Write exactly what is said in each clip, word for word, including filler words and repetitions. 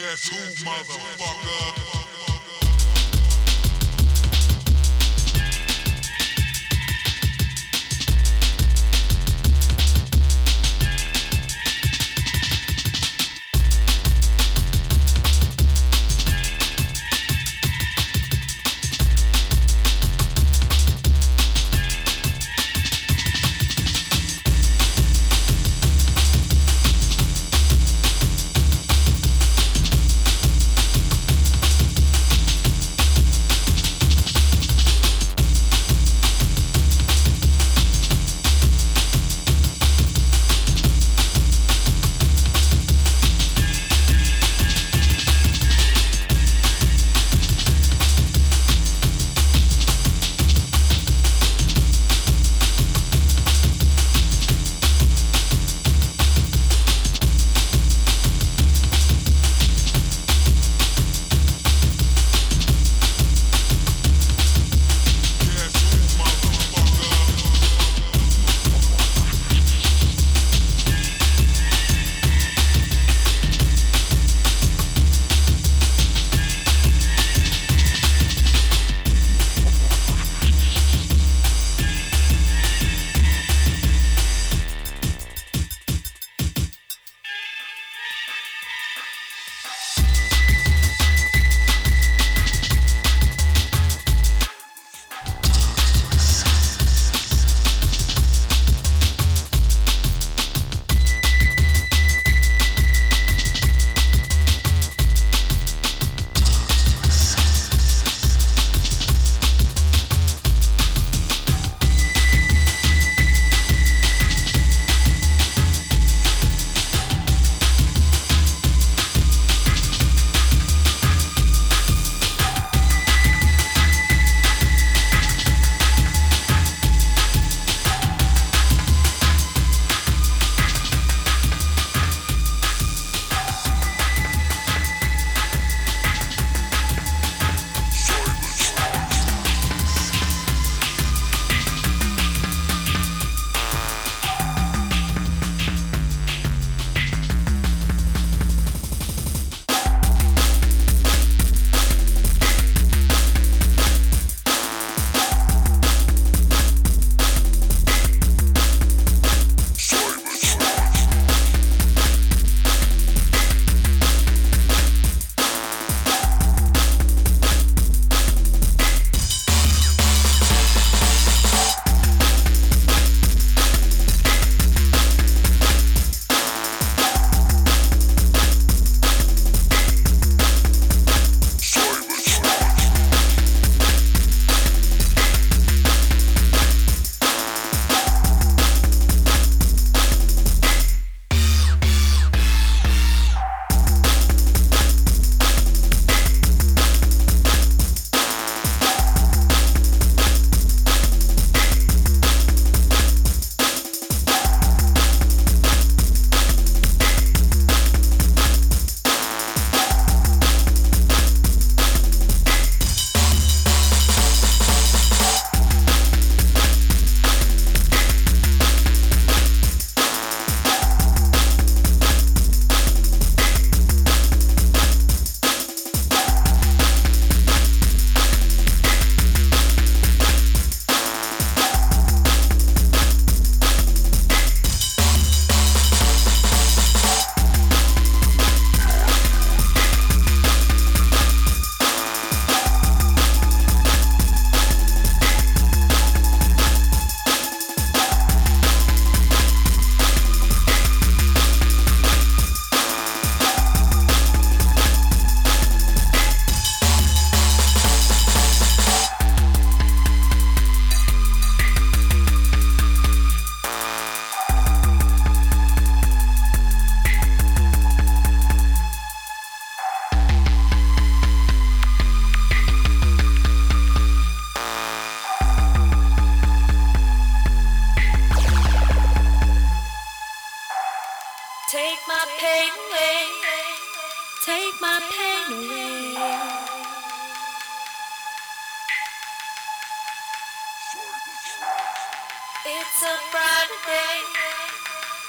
Guess who, motherfucker?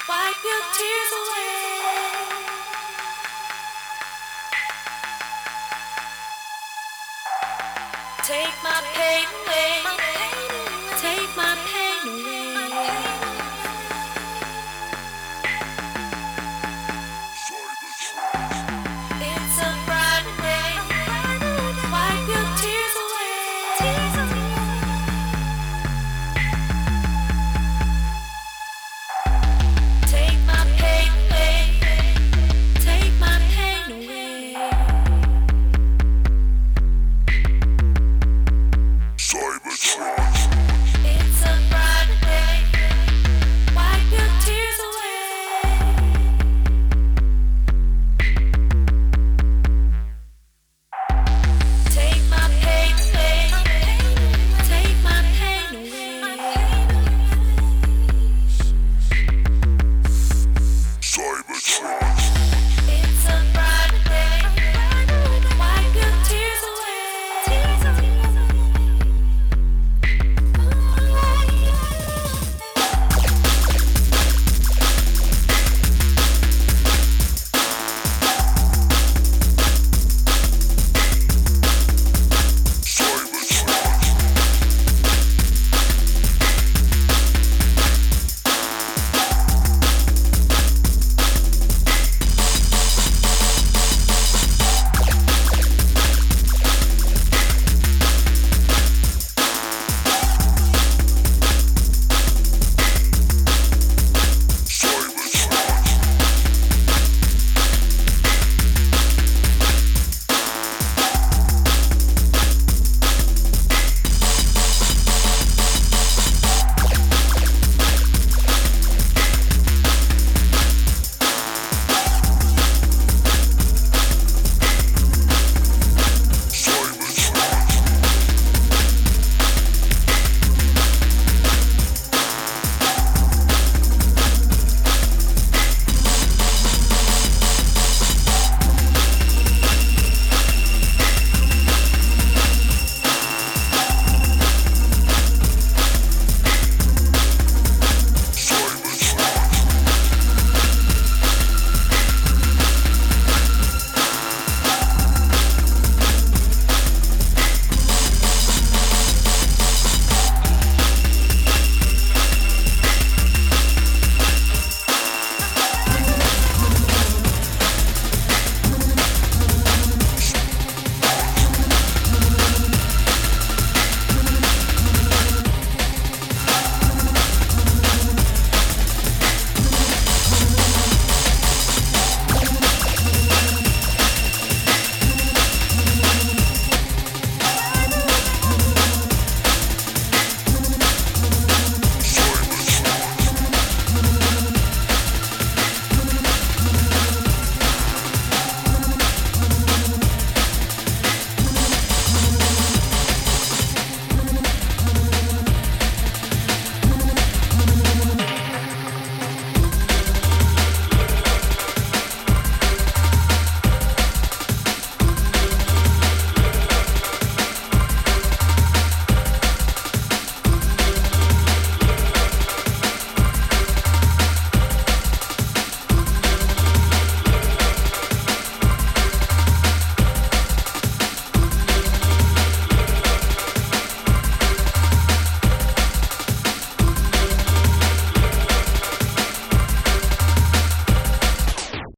Wipe your tears away. paid